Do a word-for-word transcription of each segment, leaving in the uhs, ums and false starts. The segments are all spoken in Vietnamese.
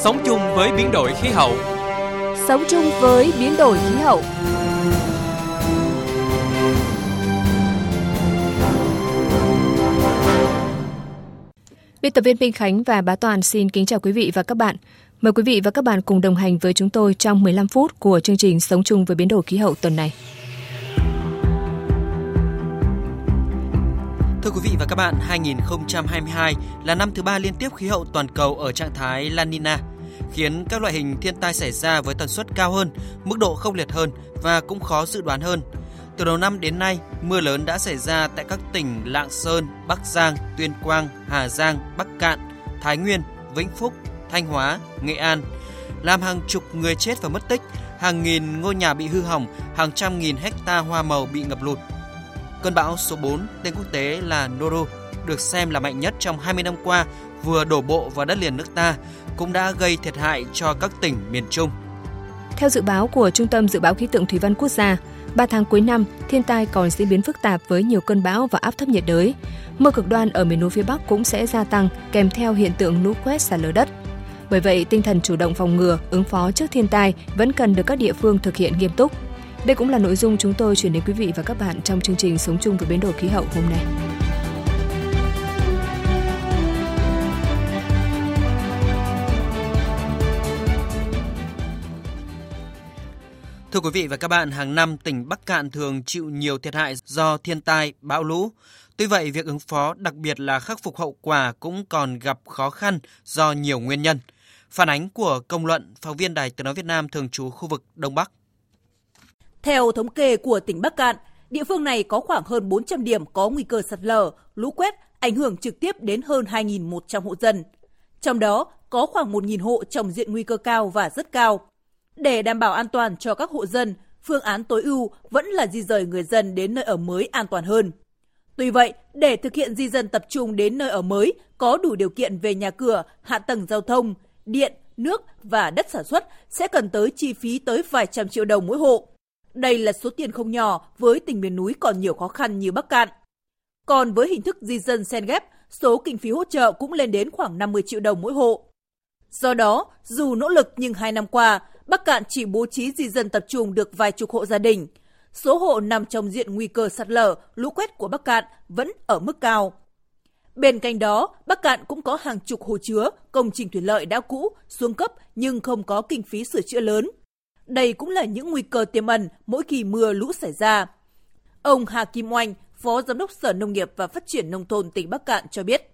Sống chung với biến đổi khí hậu. Sống chung với biến đổi khí hậu. Biên tập viên Minh Khánh và Bá Toàn xin kính chào quý vị và các bạn. Mời quý vị và các bạn cùng đồng hành với chúng tôi trong mười lăm phút của chương trình Sống chung với biến đổi khí hậu tuần này. Thưa quý vị và các bạn, hai không hai hai là năm thứ ba liên tiếp khí hậu toàn cầu ở trạng thái La Nina, khiến các loại hình thiên tai xảy ra với tần suất cao hơn, mức độ khốc liệt hơn và cũng khó dự đoán hơn. Từ đầu năm đến nay, mưa lớn đã xảy ra tại các tỉnh Lạng Sơn, Bắc Giang, Tuyên Quang, Hà Giang, Bắc Cạn, Thái Nguyên, Vĩnh Phúc, Thanh Hóa, Nghệ An, làm hàng chục người chết và mất tích, hàng nghìn ngôi nhà bị hư hỏng, hàng trăm nghìn hecta hoa màu bị ngập lụt. Cơn bão số bốn, tên quốc tế là Noru, được xem là mạnh nhất trong hai mươi năm qua, vừa đổ bộ vào đất liền nước ta, cũng đã gây thiệt hại cho các tỉnh miền Trung. Theo dự báo của Trung tâm Dự báo Khí tượng Thủy văn Quốc gia, ba tháng cuối năm, thiên tai còn diễn biến phức tạp với nhiều cơn bão và áp thấp nhiệt đới. Mưa cực đoan ở miền núi phía Bắc cũng sẽ gia tăng, kèm theo hiện tượng lũ quét, sạt lở đất. Bởi vậy, tinh thần chủ động phòng ngừa, ứng phó trước thiên tai vẫn cần được các địa phương thực hiện nghiêm túc. Đây cũng là nội dung chúng tôi chuyển đến quý vị và các bạn trong chương trình Sống chung với biến đổi khí hậu hôm nay. Thưa quý vị và các bạn, hàng năm tỉnh Bắc Kạn thường chịu nhiều thiệt hại do thiên tai, bão lũ. Tuy vậy, việc ứng phó, đặc biệt là khắc phục hậu quả cũng còn gặp khó khăn do nhiều nguyên nhân. Phản ánh của công luận, phóng viên Đài Tiếng nói Việt Nam thường trú khu vực Đông Bắc. Theo thống kê của tỉnh Bắc Kạn, địa phương này có khoảng hơn bốn trăm điểm có nguy cơ sạt lở, lũ quét ảnh hưởng trực tiếp đến hơn hai nghìn một trăm hộ dân. Trong đó có khoảng một nghìn hộ trong diện nguy cơ cao và rất cao. Để đảm bảo an toàn cho các hộ dân, phương án tối ưu vẫn là di dời người dân đến nơi ở mới an toàn hơn. Tuy vậy, để thực hiện di dân tập trung đến nơi ở mới có đủ điều kiện về nhà cửa, hạ tầng giao thông, điện, nước và đất sản xuất sẽ cần tới chi phí tới vài trăm triệu đồng mỗi hộ. Đây là số tiền không nhỏ với tỉnh miền núi còn nhiều khó khăn như Bắc Kạn. Còn với hình thức di dân xen ghép, số kinh phí hỗ trợ cũng lên đến khoảng năm mươi triệu đồng mỗi hộ. Do đó, dù nỗ lực nhưng hai năm qua, Bắc Kạn chỉ bố trí di dân tập trung được vài chục hộ gia đình. Số hộ nằm trong diện nguy cơ sạt lở, lũ quét của Bắc Kạn vẫn ở mức cao. Bên cạnh đó, Bắc Kạn cũng có hàng chục hồ chứa, công trình thủy lợi đã cũ, xuống cấp nhưng không có kinh phí sửa chữa lớn. Đây cũng là những nguy cơ tiềm ẩn mỗi khi mưa lũ xảy ra. Ông Hà Kim Oanh, Phó Giám đốc Sở Nông nghiệp và Phát triển Nông thôn tỉnh Bắc Kạn cho biết.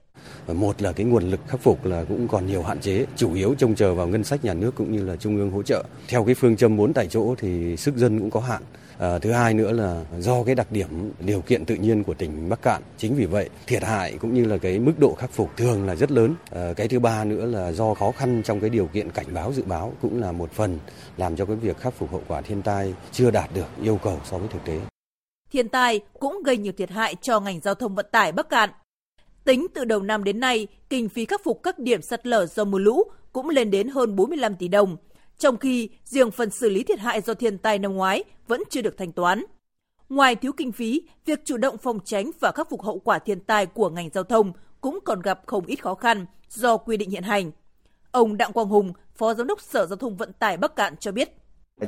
Một là cái nguồn lực khắc phục là cũng còn nhiều hạn chế, chủ yếu trông chờ vào ngân sách nhà nước cũng như là trung ương hỗ trợ. Theo cái phương châm bốn tại chỗ thì sức dân cũng có hạn. À, thứ hai nữa là do cái đặc điểm điều kiện tự nhiên của tỉnh Bắc Kạn, chính vì vậy thiệt hại cũng như là cái mức độ khắc phục thường là rất lớn. À, cái thứ ba nữa là do khó khăn trong cái điều kiện cảnh báo dự báo cũng là một phần làm cho cái việc khắc phục hậu quả thiên tai chưa đạt được yêu cầu so với thực tế. Thiên tai cũng gây nhiều thiệt hại cho ngành giao thông vận tải Bắc Kạn. Tính từ đầu năm đến nay, kinh phí khắc phục các điểm sạt lở do mưa lũ cũng lên đến hơn bốn mươi lăm tỷ đồng, trong khi riêng phần xử lý thiệt hại do thiên tai năm ngoái vẫn chưa được thanh toán. Ngoài thiếu kinh phí, việc chủ động phòng tránh và khắc phục hậu quả thiên tai của ngành giao thông cũng còn gặp không ít khó khăn do quy định hiện hành. Ông Đặng Quang Hùng, Phó Giám đốc Sở Giao thông Vận tải Bắc Kạn cho biết.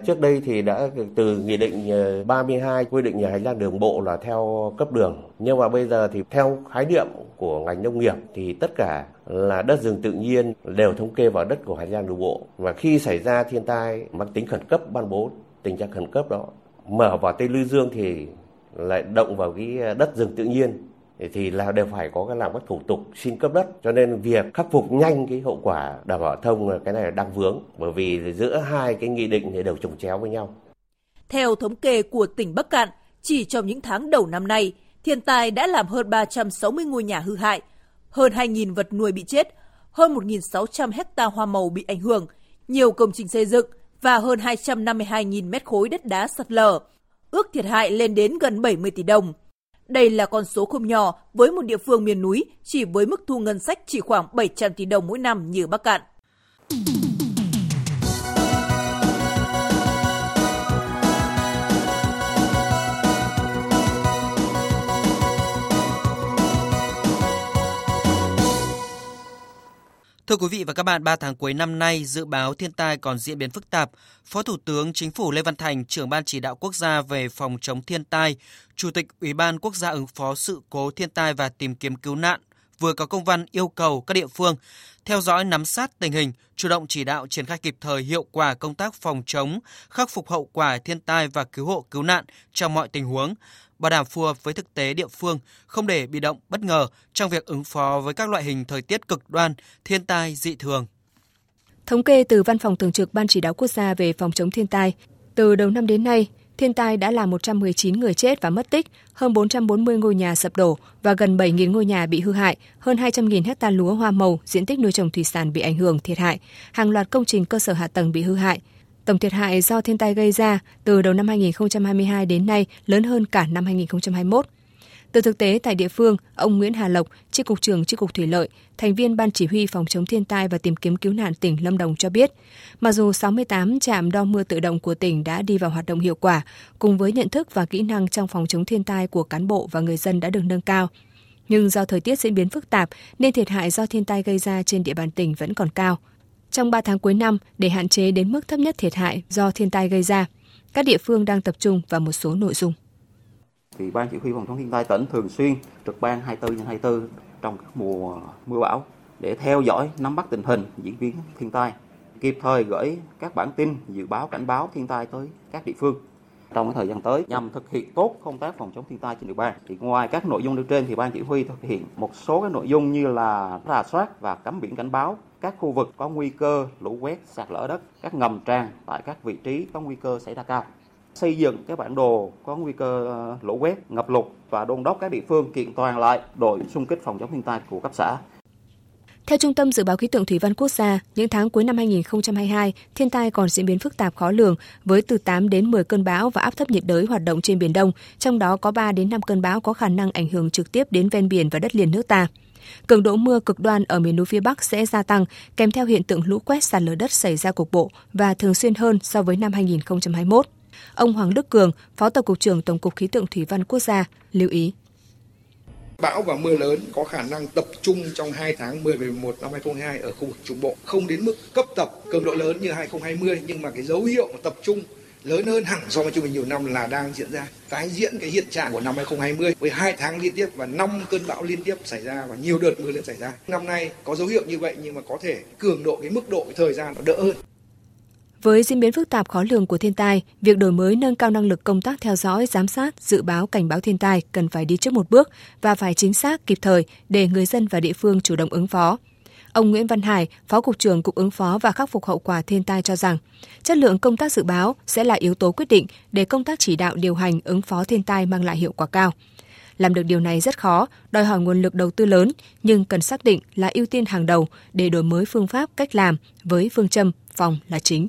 Trước đây thì đã từ nghị định ba mươi hai quy định về hành lang đường bộ là theo cấp đường, nhưng mà bây giờ thì theo khái niệm của ngành nông nghiệp thì tất cả là đất rừng tự nhiên đều thống kê vào đất của hành lang đường bộ, và khi xảy ra thiên tai mang tính khẩn cấp, ban bố tình trạng khẩn cấp đó, mở vào Tây Lưu Dương thì lại động vào cái đất rừng tự nhiên thì là đều phải có cái làm các thủ tục xin cấp đất, cho nên việc khắc phục nhanh cái hậu quả đảm bảo thông cái này là đang vướng, bởi vì giữa hai cái nghị định thì đều chồng chéo với nhau. Theo thống kê của tỉnh Bắc Kạn, chỉ trong những tháng đầu năm nay, thiên tai đã làm hơn ba trăm sáu mươi ngôi nhà hư hại, hơn hai nghìn vật nuôi bị chết, hơn một nghìn sáu trăm héc ta hoa màu bị ảnh hưởng, nhiều công trình xây dựng và hơn hai trăm năm mươi hai nghìn mét khối đất đá sạt lở, ước thiệt hại lên đến gần bảy mươi tỷ đồng. Đây là con số không nhỏ với một địa phương miền núi chỉ với mức thu ngân sách chỉ khoảng bảy trăm tỷ đồng mỗi năm như Bắc Kạn. Thưa quý vị và các bạn, ba tháng cuối năm nay, dự báo thiên tai còn diễn biến phức tạp. Phó Thủ tướng Chính phủ Lê Văn Thành, trưởng Ban Chỉ đạo Quốc gia về phòng chống thiên tai, Chủ tịch Ủy ban Quốc gia ứng phó sự cố thiên tai và tìm kiếm cứu nạn, vừa có công văn yêu cầu các địa phương theo dõi nắm sát tình hình, chủ động chỉ đạo triển khai kịp thời hiệu quả công tác phòng chống, khắc phục hậu quả thiên tai và cứu hộ cứu nạn trong mọi tình huống, bảo đảm phù hợp với thực tế địa phương, không để bị động bất ngờ trong việc ứng phó với các loại hình thời tiết cực đoan, thiên tai dị thường. Thống kê từ Văn phòng Thường trực Ban Chỉ đạo Quốc gia về phòng chống thiên tai, từ đầu năm đến nay, thiên tai đã làm một trăm mười chín người chết và mất tích, hơn bốn trăm bốn mươi ngôi nhà sập đổ và gần bảy nghìn ngôi nhà bị hư hại, hơn hai trăm nghìn hecta lúa hoa màu, diện tích nuôi trồng thủy sản bị ảnh hưởng thiệt hại, hàng loạt công trình cơ sở hạ tầng bị hư hại. Tổng thiệt hại do thiên tai gây ra từ đầu năm hai nghìn không trăm hai mươi hai đến nay lớn hơn cả năm hai nghìn không trăm hai mươi mốt. Từ thực tế tại địa phương, ông Nguyễn Hà Lộc, Chi cục trưởng Chi cục Thủy lợi, thành viên Ban Chỉ huy Phòng chống thiên tai và tìm kiếm cứu nạn tỉnh Lâm Đồng cho biết, mặc dù sáu mươi tám trạm đo mưa tự động của tỉnh đã đi vào hoạt động hiệu quả, cùng với nhận thức và kỹ năng trong phòng chống thiên tai của cán bộ và người dân đã được nâng cao. Nhưng do thời tiết diễn biến phức tạp nên thiệt hại do thiên tai gây ra trên địa bàn tỉnh vẫn còn cao. Trong ba tháng cuối năm, để hạn chế đến mức thấp nhất thiệt hại do thiên tai gây ra, các địa phương đang tập trung vào một số nội dung. Thì Ban Chỉ huy Phòng chống thiên tai tỉnh thường xuyên trực ban hai mươi bốn trên hai mươi bốn trong các mùa mưa bão để theo dõi, nắm bắt tình hình diễn biến thiên tai, kịp thời gửi các bản tin dự báo cảnh báo thiên tai tới các địa phương trong thời gian tới nhằm thực hiện tốt công tác phòng chống thiên tai trên địa bàn. Thì ngoài các nội dung nêu trên thì Ban Chỉ huy thực hiện một số cái nội dung như là rà soát và cắm biển cảnh báo các khu vực có nguy cơ lũ quét, sạt lở đất, các ngầm tràn tại các vị trí có nguy cơ xảy ra cao, xây dựng các bản đồ có nguy cơ lũ quét, ngập lụt và đôn đốc các địa phương kiện toàn lại đội xung kích phòng chống thiên tai của cấp xã. Theo Trung tâm Dự báo Khí tượng Thủy văn Quốc gia, những tháng cuối năm hai nghìn không trăm hai mươi hai, thiên tai còn diễn biến phức tạp khó lường với từ tám đến mười cơn bão và áp thấp nhiệt đới hoạt động trên Biển Đông, trong đó có ba đến năm cơn bão có khả năng ảnh hưởng trực tiếp đến ven biển và đất liền nước ta. Cường độ mưa cực đoan ở miền núi phía Bắc sẽ gia tăng, kèm theo hiện tượng lũ quét sạt lở đất xảy ra cục bộ và thường xuyên hơn so với năm hai nghìn không trăm hai mươi mốt. Ông Hoàng Đức Cường, Phó Tổng cục trưởng Tổng cục Khí tượng Thủy văn Quốc gia, lưu ý. Bão và mưa lớn có khả năng tập trung trong hai tháng mười và mười một năm hai nghìn không trăm hai mươi hai ở khu vực Trung Bộ, không đến mức cấp tập cường độ lớn như hai nghìn không trăm hai mươi, nhưng mà cái dấu hiệu tập trung lớn hơn hẳn so với trung bình nhiều năm là đang diễn ra. Tái diễn cái hiện trạng của năm hai nghìn không trăm hai mươi với hai tháng liên tiếp và năm cơn bão liên tiếp xảy ra và nhiều đợt mưa lớn xảy ra. Năm nay có dấu hiệu như vậy nhưng mà có thể cường độ, cái mức độ, cái thời gian nó đỡ hơn. Với diễn biến phức tạp khó lường của thiên tai, việc đổi mới nâng cao năng lực công tác theo dõi, giám sát, dự báo, cảnh báo thiên tai cần phải đi trước một bước và phải chính xác, kịp thời để người dân và địa phương chủ động ứng phó. Ông Nguyễn Văn Hải, Phó Cục trưởng Cục ứng phó và khắc phục hậu quả thiên tai cho rằng, chất lượng công tác dự báo sẽ là yếu tố quyết định để công tác chỉ đạo điều hành ứng phó thiên tai mang lại hiệu quả cao. Làm được điều này rất khó, đòi hỏi nguồn lực đầu tư lớn, nhưng cần xác định là ưu tiên hàng đầu để đổi mới phương pháp, cách làm với phương châm phòng là chính.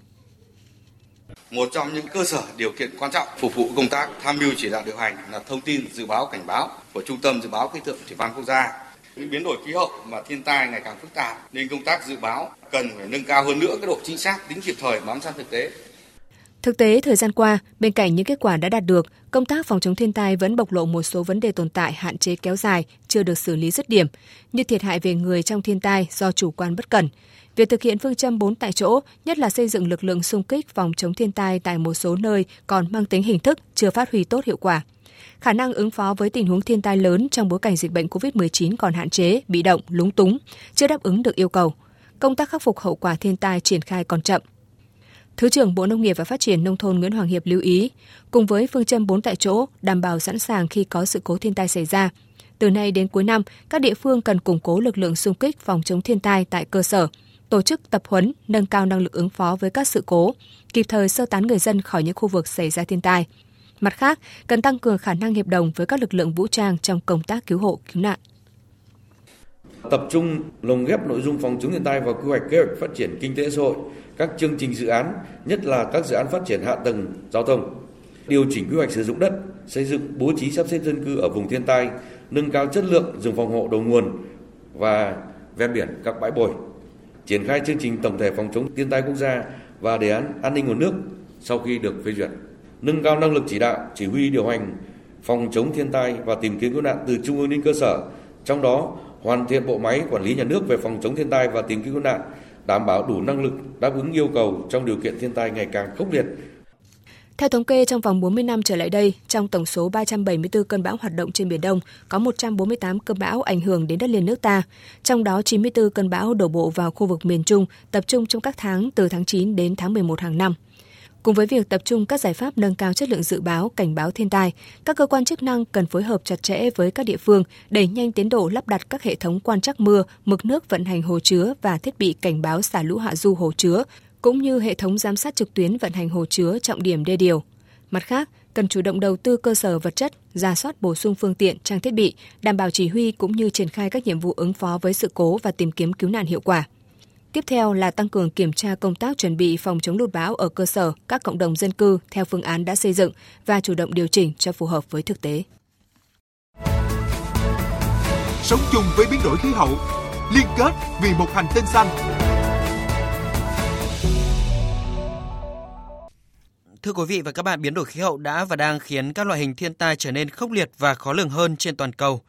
Một trong những cơ sở điều kiện quan trọng phục vụ công tác tham mưu chỉ đạo điều hành là thông tin dự báo cảnh báo của Trung tâm Dự báo Khí tượng Thủy văn Quốc gia. Những biến đổi khí hậu và thiên tai ngày càng phức tạp nên công tác dự báo cần phải nâng cao hơn nữa cái độ chính xác, tính kịp thời, bám sát thực tế. Thực tế thời gian qua, bên cạnh những kết quả đã đạt được, công tác phòng chống thiên tai vẫn bộc lộ một số vấn đề tồn tại, hạn chế kéo dài, chưa được xử lý dứt điểm, như thiệt hại về người trong thiên tai do chủ quan bất cẩn. Việc thực hiện phương châm bốn tại chỗ, nhất là xây dựng lực lượng xung kích phòng chống thiên tai tại một số nơi còn mang tính hình thức, chưa phát huy tốt hiệu quả. Khả năng ứng phó với tình huống thiên tai lớn trong bối cảnh dịch bệnh covid mười chín còn hạn chế, bị động, lúng túng, chưa đáp ứng được yêu cầu. Công tác khắc phục hậu quả thiên tai triển khai còn chậm. Thứ trưởng Bộ Nông nghiệp và Phát triển Nông thôn Nguyễn Hoàng Hiệp lưu ý, cùng với phương châm bốn tại chỗ, đảm bảo sẵn sàng khi có sự cố thiên tai xảy ra. Từ nay đến cuối năm, các địa phương cần củng cố lực lượng xung kích phòng chống thiên tai tại cơ sở, tổ chức tập huấn, nâng cao năng lực ứng phó với các sự cố, kịp thời sơ tán người dân khỏi những khu vực xảy ra thiên tai. Mặt khác, cần tăng cường khả năng hiệp đồng với các lực lượng vũ trang trong công tác cứu hộ, cứu nạn. Tập trung lồng ghép nội dung phòng chống thiên tai vào quy hoạch, kế hoạch phát triển kinh tế xã hội, các chương trình dự án, nhất là các dự án phát triển hạ tầng giao thông. Điều chỉnh quy hoạch sử dụng đất, xây dựng bố trí sắp xếp dân cư ở vùng thiên tai, nâng cao chất lượng rừng phòng hộ đầu nguồn và ven biển, các bãi bồi. Triển khai chương trình tổng thể phòng chống thiên tai quốc gia và đề án an ninh nguồn nước sau khi được phê duyệt. Nâng cao năng lực chỉ đạo, chỉ huy điều hành phòng chống thiên tai và tìm kiếm cứu nạn từ trung ương đến cơ sở, trong đó hoàn thiện bộ máy quản lý nhà nước về phòng chống thiên tai và tìm kiếm cứu nạn, đảm bảo đủ năng lực đáp ứng yêu cầu trong điều kiện thiên tai ngày càng khốc liệt. Theo thống kê, trong vòng bốn mươi năm trở lại đây, trong tổng số ba trăm bảy mươi tư cơn bão hoạt động trên Biển Đông, có một trăm bốn mươi tám cơn bão ảnh hưởng đến đất liền nước ta. Trong đó, chín mươi tư cơn bão đổ bộ vào khu vực miền Trung, tập trung trong các tháng từ tháng chín đến tháng mười một hàng năm. Cùng với việc tập trung các giải pháp nâng cao chất lượng dự báo, cảnh báo thiên tai, các cơ quan chức năng cần phối hợp chặt chẽ với các địa phương đẩy nhanh tiến độ lắp đặt các hệ thống quan trắc mưa, mực nước vận hành hồ chứa và thiết bị cảnh báo xả lũ hạ du hồ chứa, cũng như hệ thống giám sát trực tuyến vận hành hồ chứa trọng điểm đê điều. Mặt khác, cần chủ động đầu tư cơ sở vật chất, rà soát bổ sung phương tiện, trang thiết bị, đảm bảo chỉ huy cũng như triển khai các nhiệm vụ ứng phó với sự cố và tìm kiếm cứu nạn hiệu quả. Tiếp theo là tăng cường kiểm tra công tác chuẩn bị phòng chống lụt bão ở cơ sở, các cộng đồng dân cư theo phương án đã xây dựng và chủ động điều chỉnh cho phù hợp với thực tế. Sống chung với biến đổi khí hậu, liên kết vì một hành tinh xanh. Thưa quý vị và các bạn, biến đổi khí hậu đã và đang khiến các loại hình thiên tai trở nên khốc liệt và khó lường hơn trên toàn cầu.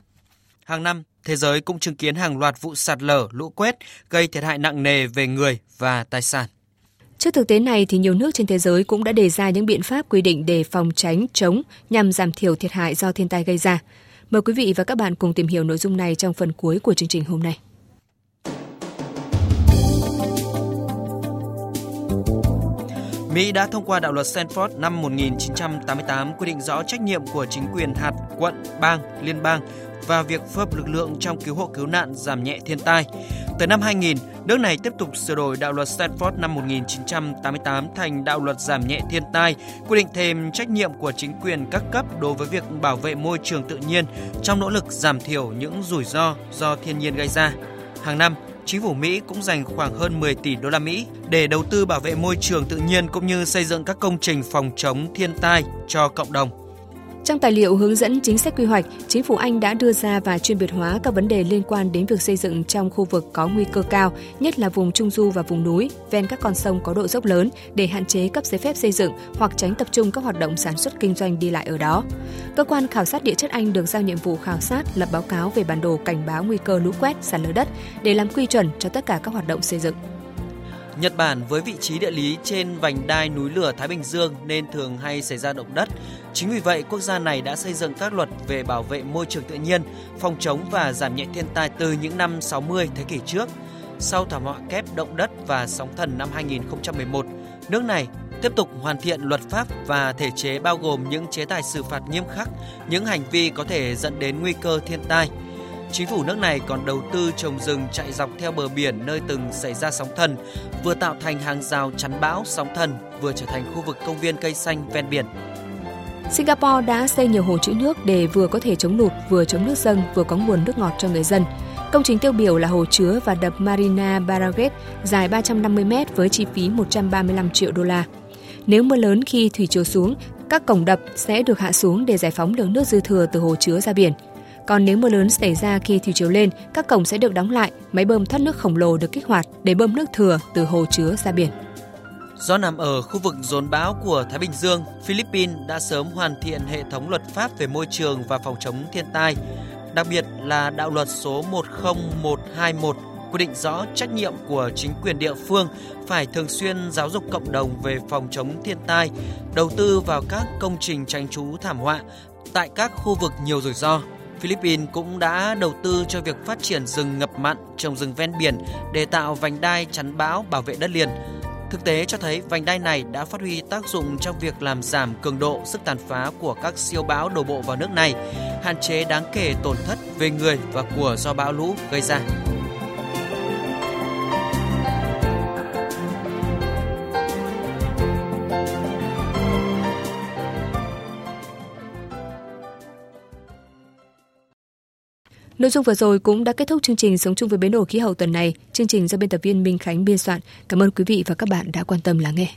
Hàng năm, thế giới cũng chứng kiến hàng loạt vụ sạt lở, lũ quét gây thiệt hại nặng nề về người và tài sản. Trước thực tế này, thì nhiều nước trên thế giới cũng đã đề ra những biện pháp quy định để phòng tránh, chống nhằm giảm thiểu thiệt hại do thiên tai gây ra. Mời quý vị và các bạn cùng tìm hiểu nội dung này trong phần cuối của chương trình hôm nay. Mỹ đã thông qua đạo luật Stanford năm một nghìn chín trăm tám mươi tám quy định rõ trách nhiệm của chính quyền hạt, quận, bang, liên bang và việc phối hợp lực lượng trong cứu hộ cứu nạn giảm nhẹ thiên tai. Tới năm hai nghìn, nước này tiếp tục sửa đổi đạo luật Stafford năm một nghìn chín trăm tám mươi tám thành đạo luật giảm nhẹ thiên tai, quy định thêm trách nhiệm của chính quyền các cấp đối với việc bảo vệ môi trường tự nhiên trong nỗ lực giảm thiểu những rủi ro do thiên nhiên gây ra. Hàng năm, chính phủ Mỹ cũng dành khoảng hơn mười tỷ đô la Mỹ để đầu tư bảo vệ môi trường tự nhiên cũng như xây dựng các công trình phòng chống thiên tai cho cộng đồng. Trong tài liệu hướng dẫn chính sách quy hoạch, chính phủ Anh đã đưa ra và chuyên biệt hóa các vấn đề liên quan đến việc xây dựng trong khu vực có nguy cơ cao, nhất là vùng trung du và vùng núi, ven các con sông có độ dốc lớn để hạn chế cấp giấy phép xây dựng hoặc tránh tập trung các hoạt động sản xuất kinh doanh đi lại ở đó. Cơ quan khảo sát địa chất Anh được giao nhiệm vụ khảo sát, lập báo cáo về bản đồ cảnh báo nguy cơ lũ quét, sạt lở đất để làm quy chuẩn cho tất cả các hoạt động xây dựng. Nhật Bản với vị trí địa lý trên vành đai núi lửa Thái Bình Dương nên thường hay xảy ra động đất. Chính vì vậy, quốc gia này đã xây dựng các luật về bảo vệ môi trường tự nhiên, phòng chống và giảm nhẹ thiên tai từ những năm sáu mươi thế kỷ trước. Sau thảm họa kép động đất và sóng thần năm hai nghìn không trăm mười một, nước này tiếp tục hoàn thiện luật pháp và thể chế bao gồm những chế tài xử phạt nghiêm khắc, những hành vi có thể dẫn đến nguy cơ thiên tai. Chính phủ nước này còn đầu tư trồng rừng chạy dọc theo bờ biển nơi từng xảy ra sóng thần, vừa tạo thành hàng rào chắn bão sóng thần, vừa trở thành khu vực công viên cây xanh ven biển. Singapore đã xây nhiều hồ trữ nước để vừa có thể chống lụt, vừa chống nước dâng, vừa có nguồn nước ngọt cho người dân. Công trình tiêu biểu là hồ chứa và đập Marina Barrage dài ba trăm năm mươi mét với chi phí một trăm ba mươi lăm triệu đô la. Nếu mưa lớn khi thủy chiều xuống, các cổng đập sẽ được hạ xuống để giải phóng lượng nước dư thừa từ hồ chứa ra biển. Còn nếu mưa lớn xảy ra khi thủy chiều lên, các cổng sẽ được đóng lại, máy bơm thoát nước khổng lồ được kích hoạt để bơm nước thừa từ hồ chứa ra biển. Do nằm ở khu vực rốn bão của Thái Bình Dương, Philippines đã sớm hoàn thiện hệ thống luật pháp về môi trường và phòng chống thiên tai, đặc biệt là đạo luật số một không một hai mốt quy định rõ trách nhiệm của chính quyền địa phương phải thường xuyên giáo dục cộng đồng về phòng chống thiên tai, đầu tư vào các công trình tránh trú thảm họa tại các khu vực nhiều rủi ro. Philippines cũng đã đầu tư cho việc phát triển rừng ngập mặn, trồng rừng ven biển để tạo vành đai chắn bão bảo vệ đất liền. Thực tế cho thấy vành đai này đã phát huy tác dụng trong việc làm giảm cường độ sức tàn phá của các siêu bão đổ bộ vào nước này, hạn chế đáng kể tổn thất về người và của do bão lũ gây ra. Nội dung vừa rồi cũng đã kết thúc chương trình Sống chung với biến đổi khí hậu tuần này. Chương trình do biên tập viên Minh Khánh biên soạn. Cảm ơn quý vị và các bạn đã quan tâm lắng nghe.